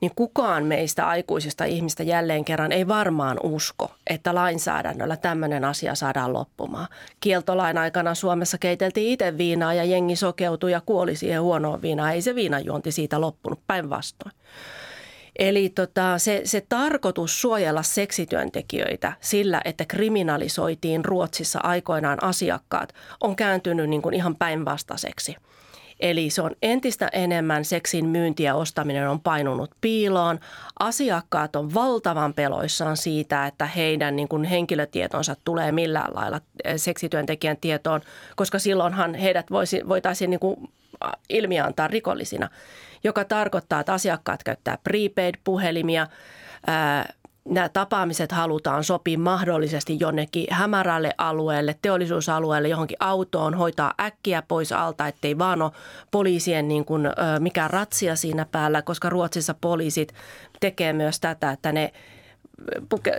Niin kukaan meistä aikuisista ihmistä jälleen kerran ei varmaan usko, että lainsäädännöllä tämmöinen asia saadaan loppumaan. Kieltolain aikana Suomessa keiteltiin itse viinaa ja jengi sokeutui ja kuoli siihen huonoon viinaan. Ei se viinajuonti siitä loppunut, päinvastoin. Eli se tarkoitus suojella seksityöntekijöitä sillä, että kriminalisoitiin Ruotsissa aikoinaan asiakkaat, on kääntynyt niin kuin ihan päinvastaiseksi. Eli se on entistä enemmän seksin myynti ja ostaminen on painunut piiloon. Asiakkaat on valtavan peloissaan siitä, että heidän niin kuin henkilötietonsa tulee millään lailla seksityöntekijän tietoon, koska silloinhan heidät voitaisiin niin kuin ilmiantaa rikollisina, joka tarkoittaa, että asiakkaat käyttää prepaid-puhelimia. Nämä tapaamiset halutaan sopia mahdollisesti jonnekin hämärälle alueelle, teollisuusalueelle, johonkin autoon, hoitaa äkkiä pois alta, ettei vaan ole poliisien niin kuin, mikään ratsia siinä päällä, koska Ruotsissa poliisit tekee myös tätä, että ne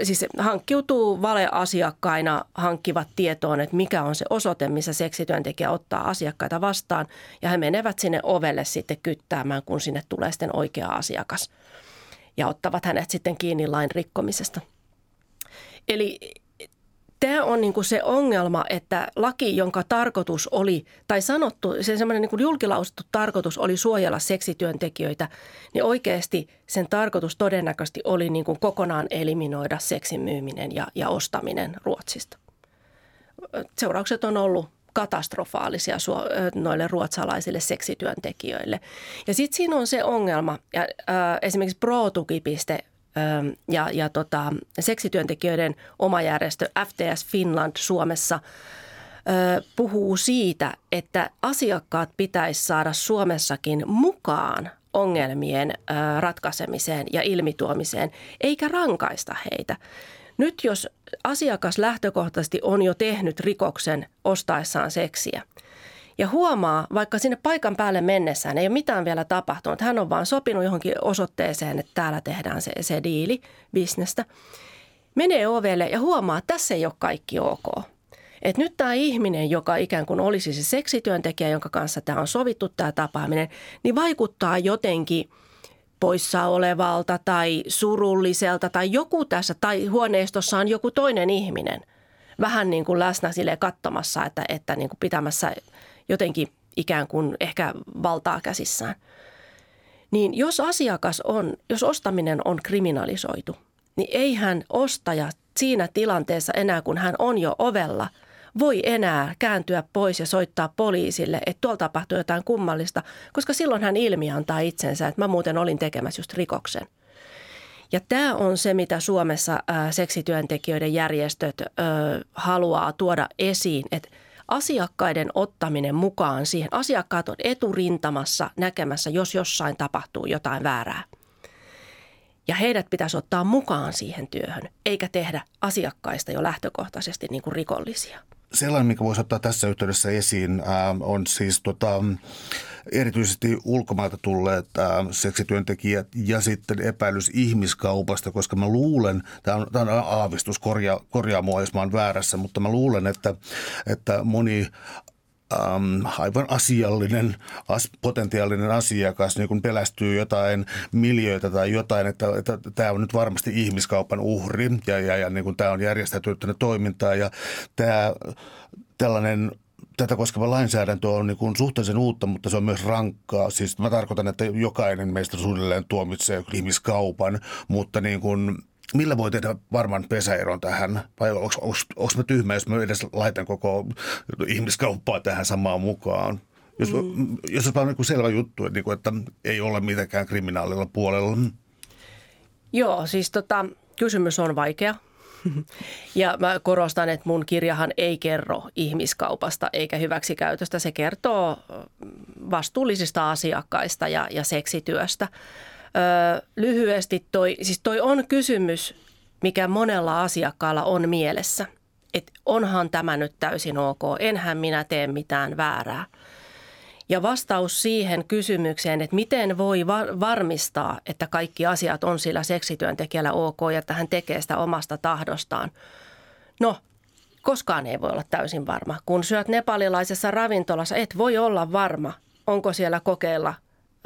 siis hankkiutuu valeasiakkaina, hankkivat tietoon, että mikä on se osoite, missä seksityöntekijä ottaa asiakkaita vastaan ja he menevät sinne ovelle sitten kyttäämään, kun sinne tulee sitten oikea asiakas. Ja ottavat hänet sitten kiinni lain rikkomisesta. Eli tämä on niin kuin se ongelma, että laki, jonka tarkoitus oli, tai sanottu, se semmoinen niin kuin julkilausuttu tarkoitus oli suojella seksityöntekijöitä, niin oikeasti sen tarkoitus todennäköisesti oli niin kuin kokonaan eliminoida seksin myyminen ja ostaminen Ruotsista. Seuraukset on ollut katastrofaalisia noille ruotsalaisille seksityöntekijöille. Ja sitten siinä on se ongelma, ja esimerkiksi ProTuki seksityöntekijöiden oma järjestö FTS Finland Suomessa puhuu siitä, että asiakkaat pitäisi saada Suomessakin mukaan ongelmien ratkaisemiseen ja ilmituomiseen, eikä rankaista heitä. Nyt jos asiakas lähtökohtaisesti on jo tehnyt rikoksen ostaessaan seksiä ja huomaa, vaikka sinne paikan päälle mennessään ei ole mitään vielä tapahtunut, hän on vaan sopinut johonkin osoitteeseen, että täällä tehdään se diili bisnestä, menee ovelle ja huomaa, että tässä ei ole kaikki ok. Että nyt tämä ihminen, joka ikään kuin olisi se seksityöntekijä, jonka kanssa tämä on sovittu tämä tapaaminen, niin vaikuttaa jotenkin poissa olevalta tai surulliselta tai joku tässä, tai huoneistossa on joku toinen ihminen, vähän niin kuin läsnä silleen katsomassa, että niin kuin pitämässä jotenkin ikään kuin ehkä valtaa käsissään. Niin jos asiakas on, jos ostaminen on kriminalisoitu, niin eihän ostaja siinä tilanteessa enää, kun hän on jo ovella, voi enää kääntyä pois ja soittaa poliisille, että tuolla tapahtuu jotain kummallista, koska silloin hän ilmiantaa itsensä, että mä muuten olin tekemässä just rikoksen. Ja tämä on se, mitä Suomessa seksityöntekijöiden järjestöt haluaa tuoda esiin, että asiakkaiden ottaminen mukaan siihen. Asiakkaat on eturintamassa näkemässä, jos jossain tapahtuu jotain väärää. Ja heidät pitäisi ottaa mukaan siihen työhön, eikä tehdä asiakkaista jo lähtökohtaisesti niin kuin rikollisia. Sellainen, mikä voisi ottaa tässä yhteydessä esiin, on siis erityisesti ulkomailta tulleet seksityöntekijät ja sitten epäilys ihmiskaupasta, koska mä luulen, tämä on aavistus, korjaa mua, jos mä oon väärässä, mutta mä luulen, että moni aivan asiallinen, potentiaalinen asiakas niin kun pelästyy jotain miljöitä tai jotain, että tämä on nyt varmasti ihmiskaupan uhri ja niin kun tämä on järjestäytynyt toimintaa ja tätä koskeva lainsäädäntö on niin kuin suhteellisen uutta, mutta se on myös rankkaa. Siis mä tarkoitan, että jokainen meistä suunnilleen tuomitsee ihmiskaupan, mutta niin kuin millä voi tehdä varman pesäeron tähän? Vai onko mä tyhmä, jos mä edes laitan koko ihmiskauppaa tähän samaan mukaan? Jos olisi vaan niin kuin selvä juttu, että ei ole mitenkään kriminaalilla puolella. Joo, siis kysymys on vaikea. Ja mä korostan, että mun kirjahan ei kerro ihmiskaupasta eikä hyväksikäytöstä. Se kertoo vastuullisista asiakkaista ja seksityöstä. Lyhyesti toi on kysymys, mikä monella asiakkaalla on mielessä, että onhan tämä nyt täysin ok, enhän minä tee mitään väärää. Ja vastaus siihen kysymykseen, että miten voi varmistaa, että kaikki asiat on sillä seksityöntekijällä ok ja että hän tekee sitä omasta tahdostaan. No, koskaan ei voi olla täysin varma. Kun syöt nepalilaisessa ravintolassa, et voi olla varma, onko siellä kokeilla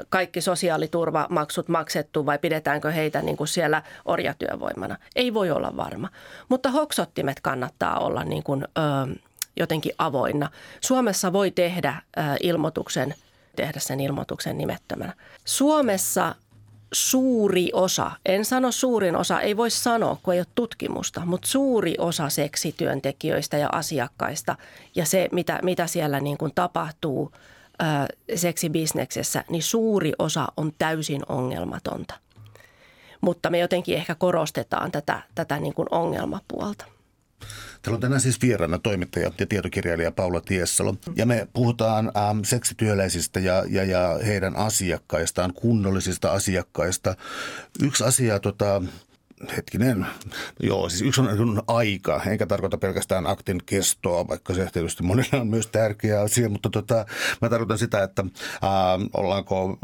kaikki sosiaaliturvamaksut maksettu vai pidetäänkö heitä niin kuin siellä orjatyövoimana. Ei voi olla varma, mutta hoksottimet kannattaa olla niin kuin, jotenkin avoinna. Suomessa voi tehdä sen ilmoituksen nimettömänä. Suomessa suuri osa, en sano suurin osa, ei voi sanoa, kun ei ole tutkimusta, mutta suuri osa seksityöntekijöistä ja asiakkaista ja se, mitä siellä niin kuin tapahtuu seksibisneksessä, niin suuri osa on täysin ongelmatonta. Mutta me jotenkin ehkä korostetaan tätä niin kuin ongelmapuolta. Täällä on tänään siis vieraana toimittaja ja tietokirjailija Paula Tiessalo. Ja me puhutaan seksityöläisistä ja heidän asiakkaistaan, kunnollisista asiakkaista. Yksi asia, yksi on aika, enkä tarkoita pelkästään aktin kestoa, vaikka se tietysti monella on myös tärkeä asia, mutta mä tarkoitan sitä, että ollaanko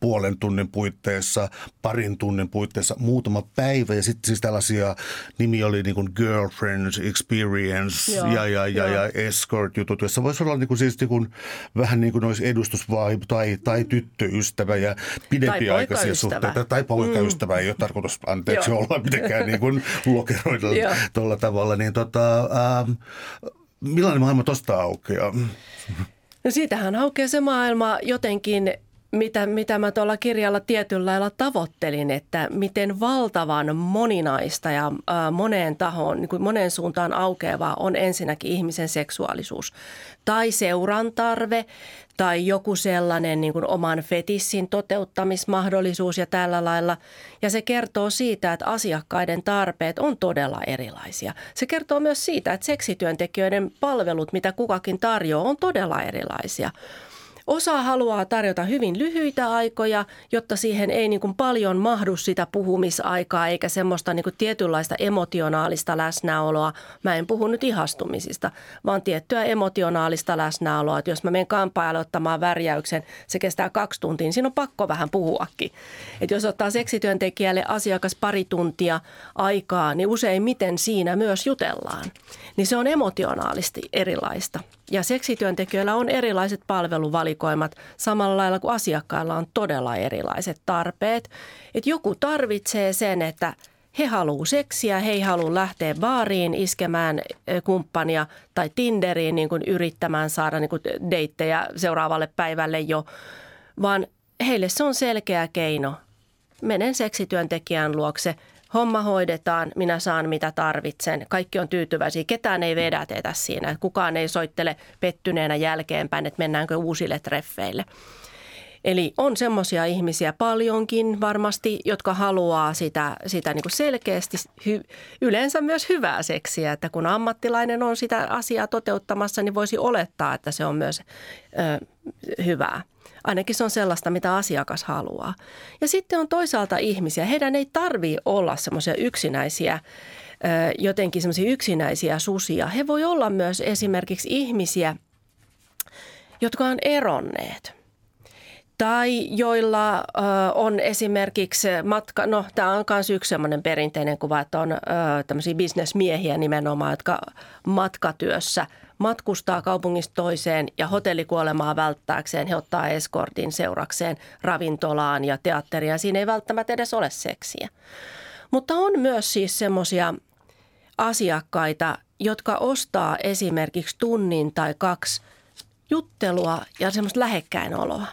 puolen tunnin puitteissa, parin tunnin puitteissa, muutama päivä. Ja sitten siis tällaisia, nimi oli niin kuin girlfriend experience ja escort-jutut, jossa voisi olla niin kuin siis niin kuin, vähän niin kuin olisi edustusvaihe tai tyttöystävä ja pidempiaikaisia suhteita. Tai poikaystävä. Ei ole tarkoitus, anteeksi, olla mitenkään niin kuin lokeroida tuolla tavalla. Niin, millainen maailma tuosta aukeaa? No siitähän aukeaa se maailma jotenkin, mitä mä tuolla kirjalla tietyllä lailla tavoittelin, että miten valtavan moninaista ja moneen tahoon, niin kuin moneen suuntaan aukeavaa on ensinnäkin ihmisen seksuaalisuus tai seurantarve tai joku sellainen niin kuin oman fetissin toteuttamismahdollisuus ja tällä lailla. Ja se kertoo siitä, että asiakkaiden tarpeet on todella erilaisia. Se kertoo myös siitä, että seksityöntekijöiden palvelut, mitä kukakin tarjoaa, on todella erilaisia. Osa haluaa tarjota hyvin lyhyitä aikoja, jotta siihen ei niin kuin paljon mahdu sitä puhumisaikaa eikä semmoista niin kuin tietynlaista emotionaalista läsnäoloa. Mä en puhu nyt ihastumisista, vaan tiettyä emotionaalista läsnäoloa. Että jos mä menen kampaajalle ottamaan värjäyksen, se kestää 2 tuntia, niin siinä on pakko vähän puhuakin. Että jos ottaa seksityöntekijälle asiakas pari tuntia aikaa, niin useimmiten siinä myös jutellaan. Niin se on emotionaalisti erilaista. Ja seksityöntekijöillä on erilaiset palveluvalikoimat samalla lailla kuin asiakkailla on todella erilaiset tarpeet. Et joku tarvitsee sen, että he haluaa seksiä, he ei halua lähteä baariin iskemään kumppania tai Tinderiin niin kuin yrittämään saada niin kuin deittejä seuraavalle päivälle jo, vaan heille se on selkeä keino. Menen seksityöntekijän luokse, homma hoidetaan, minä saan mitä tarvitsen, kaikki on tyytyväisiä, ketään ei vedätetä siinä, kukaan ei soittele pettyneenä jälkeenpäin, että mennäänkö uusille treffeille. Eli on semmoisia ihmisiä paljonkin varmasti, jotka haluaa sitä niin kuin selkeästi, yleensä myös hyvää seksiä, että kun ammattilainen on sitä asiaa toteuttamassa, niin voisi olettaa, että se on myös hyvää. Ainakin se on sellaista, mitä asiakas haluaa. Ja sitten on toisaalta ihmisiä, heidän ei tarvitse olla semmoisia yksinäisiä, jotenkin semmoisia yksinäisiä susia. He voi olla myös esimerkiksi ihmisiä, jotka on eronneet. Tai joilla on esimerkiksi matka, no tämä on myös yksi sellainen perinteinen kuva, että on tämmöisiä bisnesmiehiä nimenomaan, jotka matkatyössä matkustaa kaupungista toiseen ja hotellikuolemaa välttääkseen. He ottaa eskortin seurakseen ravintolaan ja teatteriin. Siinä ei välttämättä edes ole seksiä. Mutta on myös siis semmoisia asiakkaita, jotka ostaa esimerkiksi tunnin tai kaksi juttelua ja semmoista lähekkäinoloa.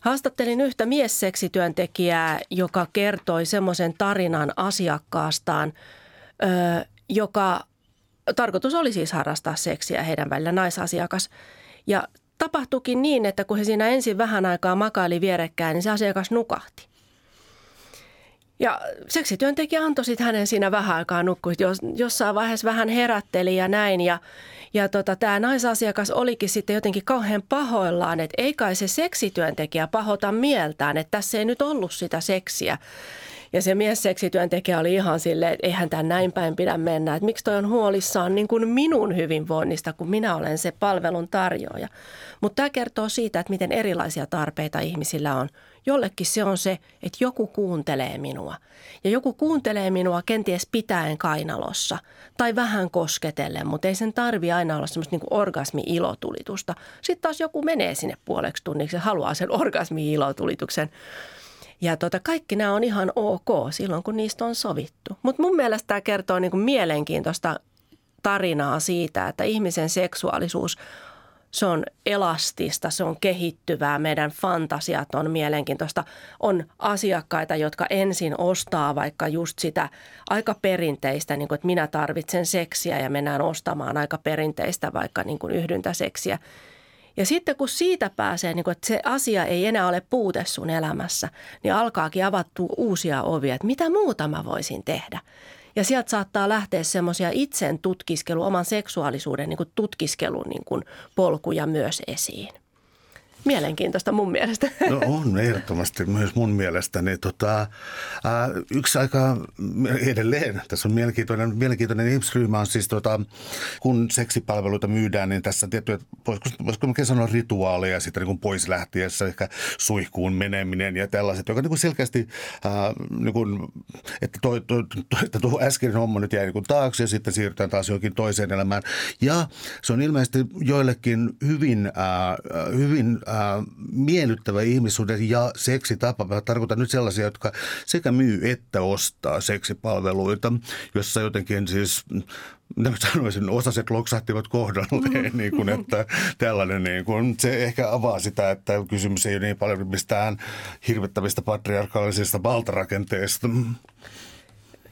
Haastattelin yhtä miesseksityöntekijää, joka kertoi semmoisen tarinan asiakkaastaan, joka tarkoitus oli siis harrastaa seksiä heidän välillä, naisasiakas. Ja tapahtuikin niin, että kun he siinä ensin vähän aikaa makaili vierekkäin, niin se asiakas nukahti. Ja seksityöntekijä antoi sitten hänen siinä vähän aikaa nukkua, jossain vaiheessa vähän herätteli ja näin. Ja tämä naisasiakas olikin sitten jotenkin kauhean pahoillaan, että ei kai se seksityöntekijä pahota mieltään, että tässä ei nyt ollut sitä seksiä. Ja se miesseksityöntekijä oli ihan silleen, että eihän tämä näin päin pidä mennä, että miksi toi on huolissaan niin kuin minun hyvinvoinnista, kun minä olen se palvelun tarjoaja. Mutta tämä kertoo siitä, että miten erilaisia tarpeita ihmisillä on. Jollekin se on se, että joku kuuntelee minua. Ja joku kuuntelee minua kenties pitäen kainalossa tai vähän kosketellen, mutta ei sen tarvitse aina olla semmoista niin kuin orgasmi-ilotulitusta. Sitten taas joku menee sinne puoleksi tunniksi ja haluaa sen orgasmi-ilotulituksen. Ja kaikki nämä on ihan ok silloin, kun niistä on sovittu. Mutta mun mielestä tämä kertoo niin kuin mielenkiintoista tarinaa siitä, että ihmisen seksuaalisuus, se on elastista, se on kehittyvää, meidän fantasiat on mielenkiintoista. On asiakkaita, jotka ensin ostaa vaikka just sitä aika perinteistä, niin kuin, että minä tarvitsen seksiä ja mennään ostamaan aika perinteistä vaikka niin kuin yhdyntäseksiä. Ja sitten kun siitä pääsee, niin kun, että se asia ei enää ole puute sun elämässä, niin alkaakin avattua uusia ovia, että mitä muuta mä voisin tehdä. Ja sieltä saattaa lähteä semmoisia itsen tutkiskelun, oman seksuaalisuuden niin kun tutkiskelun niin kun polkuja myös esiin. Mielenkiintoista mun mielestä. No on ehdottomasti myös mun mielestäni. Yksi aika edelleen, tässä on mielenkiintoinen ihmisryhmä on siis, kun seksipalveluita myydään, niin tässä on tiettyjä, voisiko sanoa rituaaleja siitä niin kuin pois lähtiessä, ehkä suihkuun meneminen ja tällaiset, joka niin kuin selkeästi, niin kuin, että tuo äskeinen homma nyt jäi niin kuin taakse ja sitten siirrytään taas johonkin toiseen elämään. Ja se on ilmeisesti joillekin hyvin miellyttävä ihmissuhde ja seksitapa. Mä tarkoitan nyt sellaisia, jotka sekä myy että ostaa seksipalveluita, jossa jotenkin siis sanoisin, osaset loksahtivat kohdalleen, niin kuin, että tällainen, niin kuin, se ehkä avaa sitä, että kysymys ei ole niin paljon mistään hirvittävistä patriarkaalisista valtarakenteista.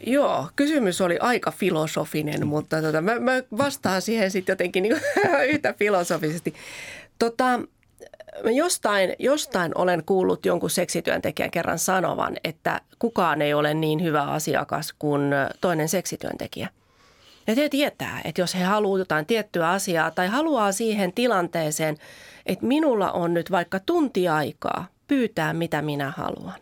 Joo, kysymys oli aika filosofinen, mutta mä vastaan siihen sitten jotenkin niin yhtä filosofisesti. Mä jostain olen kuullut jonkun seksityöntekijän kerran sanovan, että kukaan ei ole niin hyvä asiakas kuin toinen seksityöntekijä. Ja he tietää, että jos he haluaa jotain tiettyä asiaa tai haluaa siihen tilanteeseen, että minulla on nyt vaikka tunti aikaa pyytää mitä minä haluan.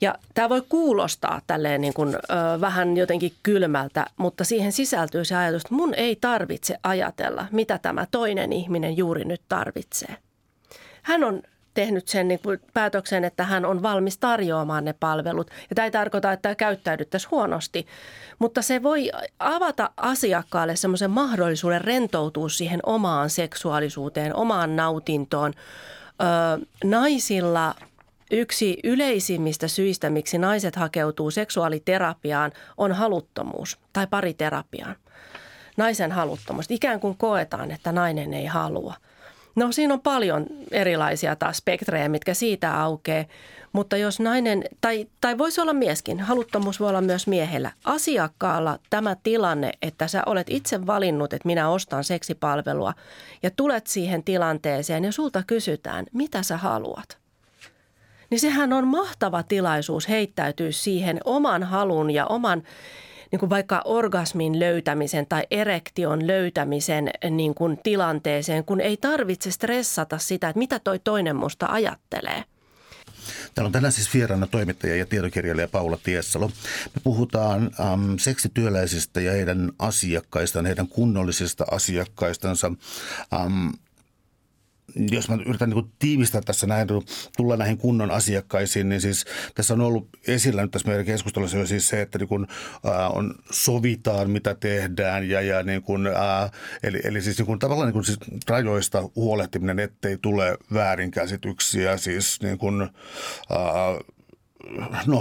Ja tämä voi kuulostaa tälleen niin kuin, vähän jotenkin kylmältä, mutta siihen sisältyy se ajatus, että mun ei tarvitse ajatella, mitä tämä toinen ihminen juuri nyt tarvitsee. Hän on tehnyt sen niin kuin päätöksen, että hän on valmis tarjoamaan ne palvelut. Ja tämä ei tarkoita, että käyttäydyttäisiin huonosti, mutta se voi avata asiakkaalle semmoisen mahdollisuuden rentoutua siihen omaan seksuaalisuuteen, omaan nautintoon. Naisilla Yksi yleisimmistä syistä, miksi naiset hakeutuu seksuaaliterapiaan, on haluttomuus tai pariterapiaan. Naisen haluttomuus. Ikään kuin koetaan, että nainen ei halua. No siinä on paljon erilaisia taas spektrejä, mitkä siitä aukeaa, mutta jos nainen, tai voisi olla mieskin, haluttomuus voi olla myös miehellä. Asiakkaalla tämä tilanne, että sä olet itse valinnut, että minä ostan seksipalvelua ja tulet siihen tilanteeseen ja sulta kysytään, mitä sä haluat. Niin sehän on mahtava tilaisuus heittäytyä siihen oman halun ja oman niin kuin vaikka orgasmin löytämisen tai erektion löytämisen niin kuin tilanteeseen, kun ei tarvitse stressata sitä, että mitä toi toinen musta ajattelee. Täällä on tänään siis vieraana toimittaja ja tietokirjailija Paula Tiessalo. Me puhutaan seksityöläisistä ja heidän asiakkaistaan, heidän kunnollisista asiakkaistansa. Jos mä yritän niin tiivistää tässä näin, tulla näihin kunnon asiakkaisiin, niin siis tässä on ollut esillä nyt tässä meidän keskustelussa jo siis se, että niin kun, sovitaan, mitä tehdään ja niin kun, eli siis niin kun, tavallaan niin kun, siis rajoista huolehtiminen, ettei tule väärinkäsityksiä, siis niin kun,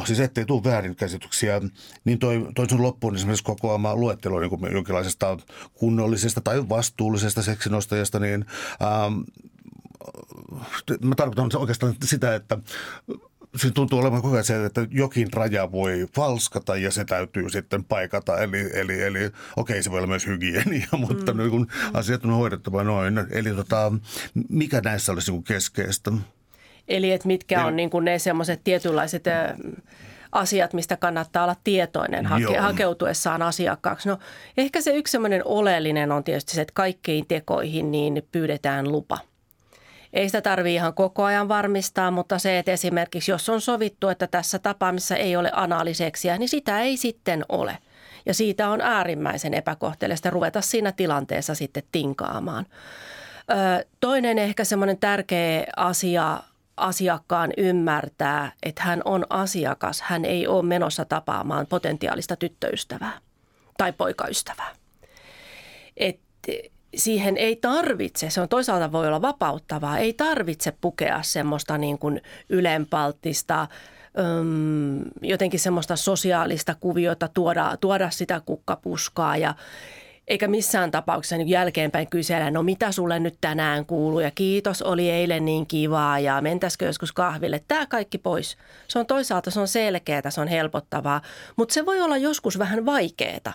siis ettei tule väärinkäsityksiä, niin toi sun loppuun esimerkiksi kokoama luettelo niin jonkinlaisesta kunnollisesta tai vastuullisesta seksinostajasta, niin mä tarkoitan oikeastaan sitä, että siinä tuntuu olevan koko ajan se, että jokin raja voi falskata ja se täytyy sitten paikata. Eli okei, se voi olla myös hygienia, mutta niin kun asiat on hoidettava noin. Eli mikä näissä olisi niin keskeistä? Eli että mitkä on niin kuin ne semmoiset tietynlaiset asiat, mistä kannattaa olla tietoinen hakeutuessaan asiakkaaksi. No ehkä se yksi semmoinen oleellinen on tietysti se, että kaikkiin tekoihin niin pyydetään lupa. Ei sitä tarvitse ihan koko ajan varmistaa, mutta se, että esimerkiksi jos on sovittu, että tässä tapaamisessa ei ole anaaliseksiä, niin sitä ei sitten ole. Ja siitä on äärimmäisen epäkohteliasta ruveta siinä tilanteessa sitten tinkaamaan. Toinen ehkä semmoinen tärkeä asia asiakkaan ymmärtää, että hän on asiakas. Hän ei ole menossa tapaamaan potentiaalista tyttöystävää tai poikaystävää. Et siihen ei tarvitse, se on toisaalta voi olla vapauttavaa, ei tarvitse pukea semmoista niin kuin ylenpalttista, jotenkin semmoista sosiaalista kuviota, tuoda sitä kukkapuskaa ja eikä missään tapauksessa niin jälkeenpäin kysellä, no mitä sulle nyt tänään kuuluu ja kiitos, oli eilen niin kivaa ja mentäisikö joskus kahville. Tämä kaikki pois. Se on toisaalta, se on selkeää, se on helpottavaa, mutta se voi olla joskus vähän vaikeaa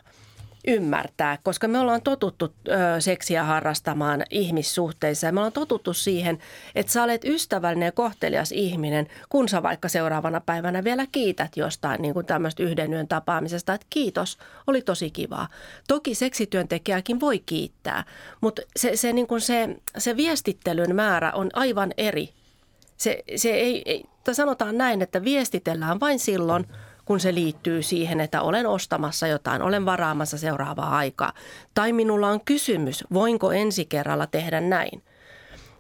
ymmärtää, koska me ollaan totuttu seksiä harrastamaan ihmissuhteissa ja me ollaan totuttu siihen, että sä olet ystävällinen ja kohtelias ihminen, kun sä vaikka seuraavana päivänä vielä kiität jostain niin kuin tämmöistä yhden yön tapaamisesta, että kiitos, oli tosi kivaa. Toki seksityöntekijääkin voi kiittää, mutta se viestittelyn määrä on aivan eri. Sanotaan näin, että viestitellään vain silloin, kun se liittyy siihen, että olen ostamassa jotain, olen varaamassa seuraavaa aikaa. Tai minulla on kysymys, voinko ensi kerralla tehdä näin.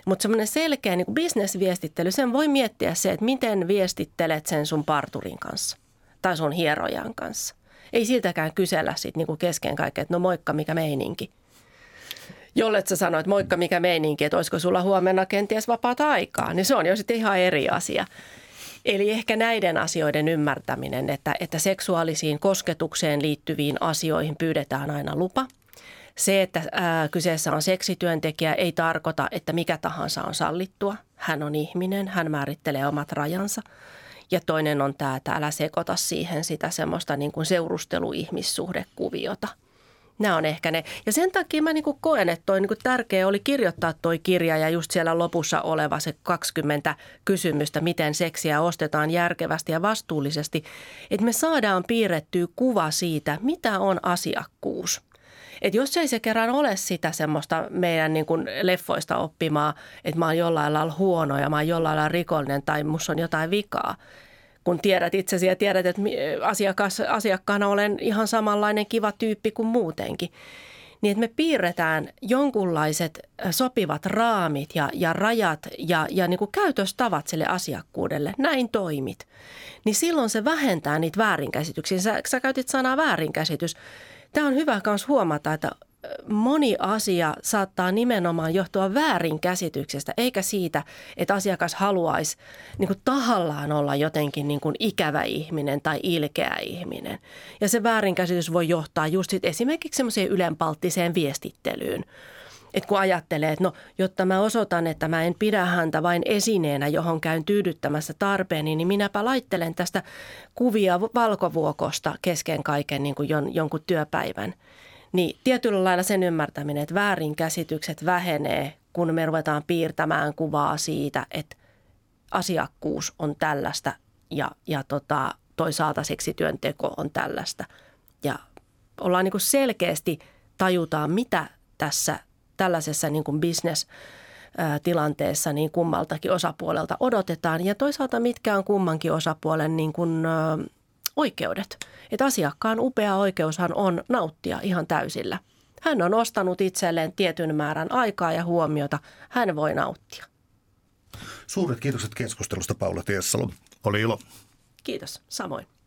Mutta semmoinen selkeä niin kuin bisnesviestittely, sen voi miettiä se, että miten viestittelet sen sun parturin kanssa tai sun hierojan kanssa. Ei siltäkään kysellä sit niin kuin kesken kaikkea, että no moikka, mikä meininki. Jollet sä sanoit, moikka, mikä meininki, että olisiko sulla huomenna kenties vapaata aikaa, niin se on jo sitten ihan eri asia. Eli ehkä näiden asioiden ymmärtäminen, että seksuaalisiin kosketukseen liittyviin asioihin pyydetään aina lupa. Se, että kyseessä on seksityöntekijä, ei tarkoita, että mikä tahansa on sallittua. Hän on ihminen, hän määrittelee omat rajansa. Ja toinen on tämä, että älä sekoita siihen sitä semmoista niin kuin seurustelu-ihmissuhdekuviota. Nämä on ehkä ne. Ja sen takia mä niin kuin koen, että toi niin kuin tärkeä oli kirjoittaa toi kirja ja just siellä lopussa oleva se 20 kysymystä, miten seksiä ostetaan järkevästi ja vastuullisesti. Että me saadaan piirrettyä kuva siitä, mitä on asiakkuus. Että jos ei se kerran ole sitä semmoista meidän niin kuin leffoista oppimaa, että mä oon jollain lailla huono ja mä oon jollain lailla rikollinen tai musta on jotain vikaa. Kun tiedät itsesi ja tiedät, että asiakkaana olen ihan samanlainen kiva tyyppi kuin muutenkin, niin että me piirretään jonkunlaiset sopivat raamit ja rajat ja niin kuin käytöstavat sille asiakkuudelle, näin toimit, niin silloin se vähentää niitä väärinkäsityksiä. Sä käytit sanaa väärinkäsitys. Tämä on hyvä myös huomata, että moni asia saattaa nimenomaan johtua väärinkäsityksestä, eikä siitä, että asiakas haluaisi niin kuin tahallaan olla jotenkin niin kuin ikävä ihminen tai ilkeä ihminen. Ja se väärinkäsitys voi johtaa just esimerkiksi semmoiseen ylenpalttiseen viestittelyyn. Et kun ajattelee, että no, jotta mä osoitan, että mä en pidä häntä vain esineenä, johon käyn tyydyttämässä tarpeeni, niin minäpä laittelen tästä kuvia valkovuokosta kesken kaiken niin kuin jonkun työpäivän. Niin tietyllä lailla sen ymmärtäminen, että väärinkäsitykset vähenee, kun me ruvetaan piirtämään kuvaa siitä, että asiakkuus on tällaista ja toisaalta seksityönteko on tällaista. Ja ollaan niin kuin selkeästi tajutaan, mitä tässä tällaisessa niin kuin business-tilanteessa niin kummaltakin osapuolelta odotetaan ja toisaalta mitkä on kummankin osapuolen niin kuin oikeudet. Että asiakkaan upea oikeushan on nauttia ihan täysillä. Hän on ostanut itselleen tietyn määrän aikaa ja huomiota. Hän voi nauttia. Suuret kiitokset keskustelusta, Paula Tiessalo. Oli ilo. Kiitos, samoin.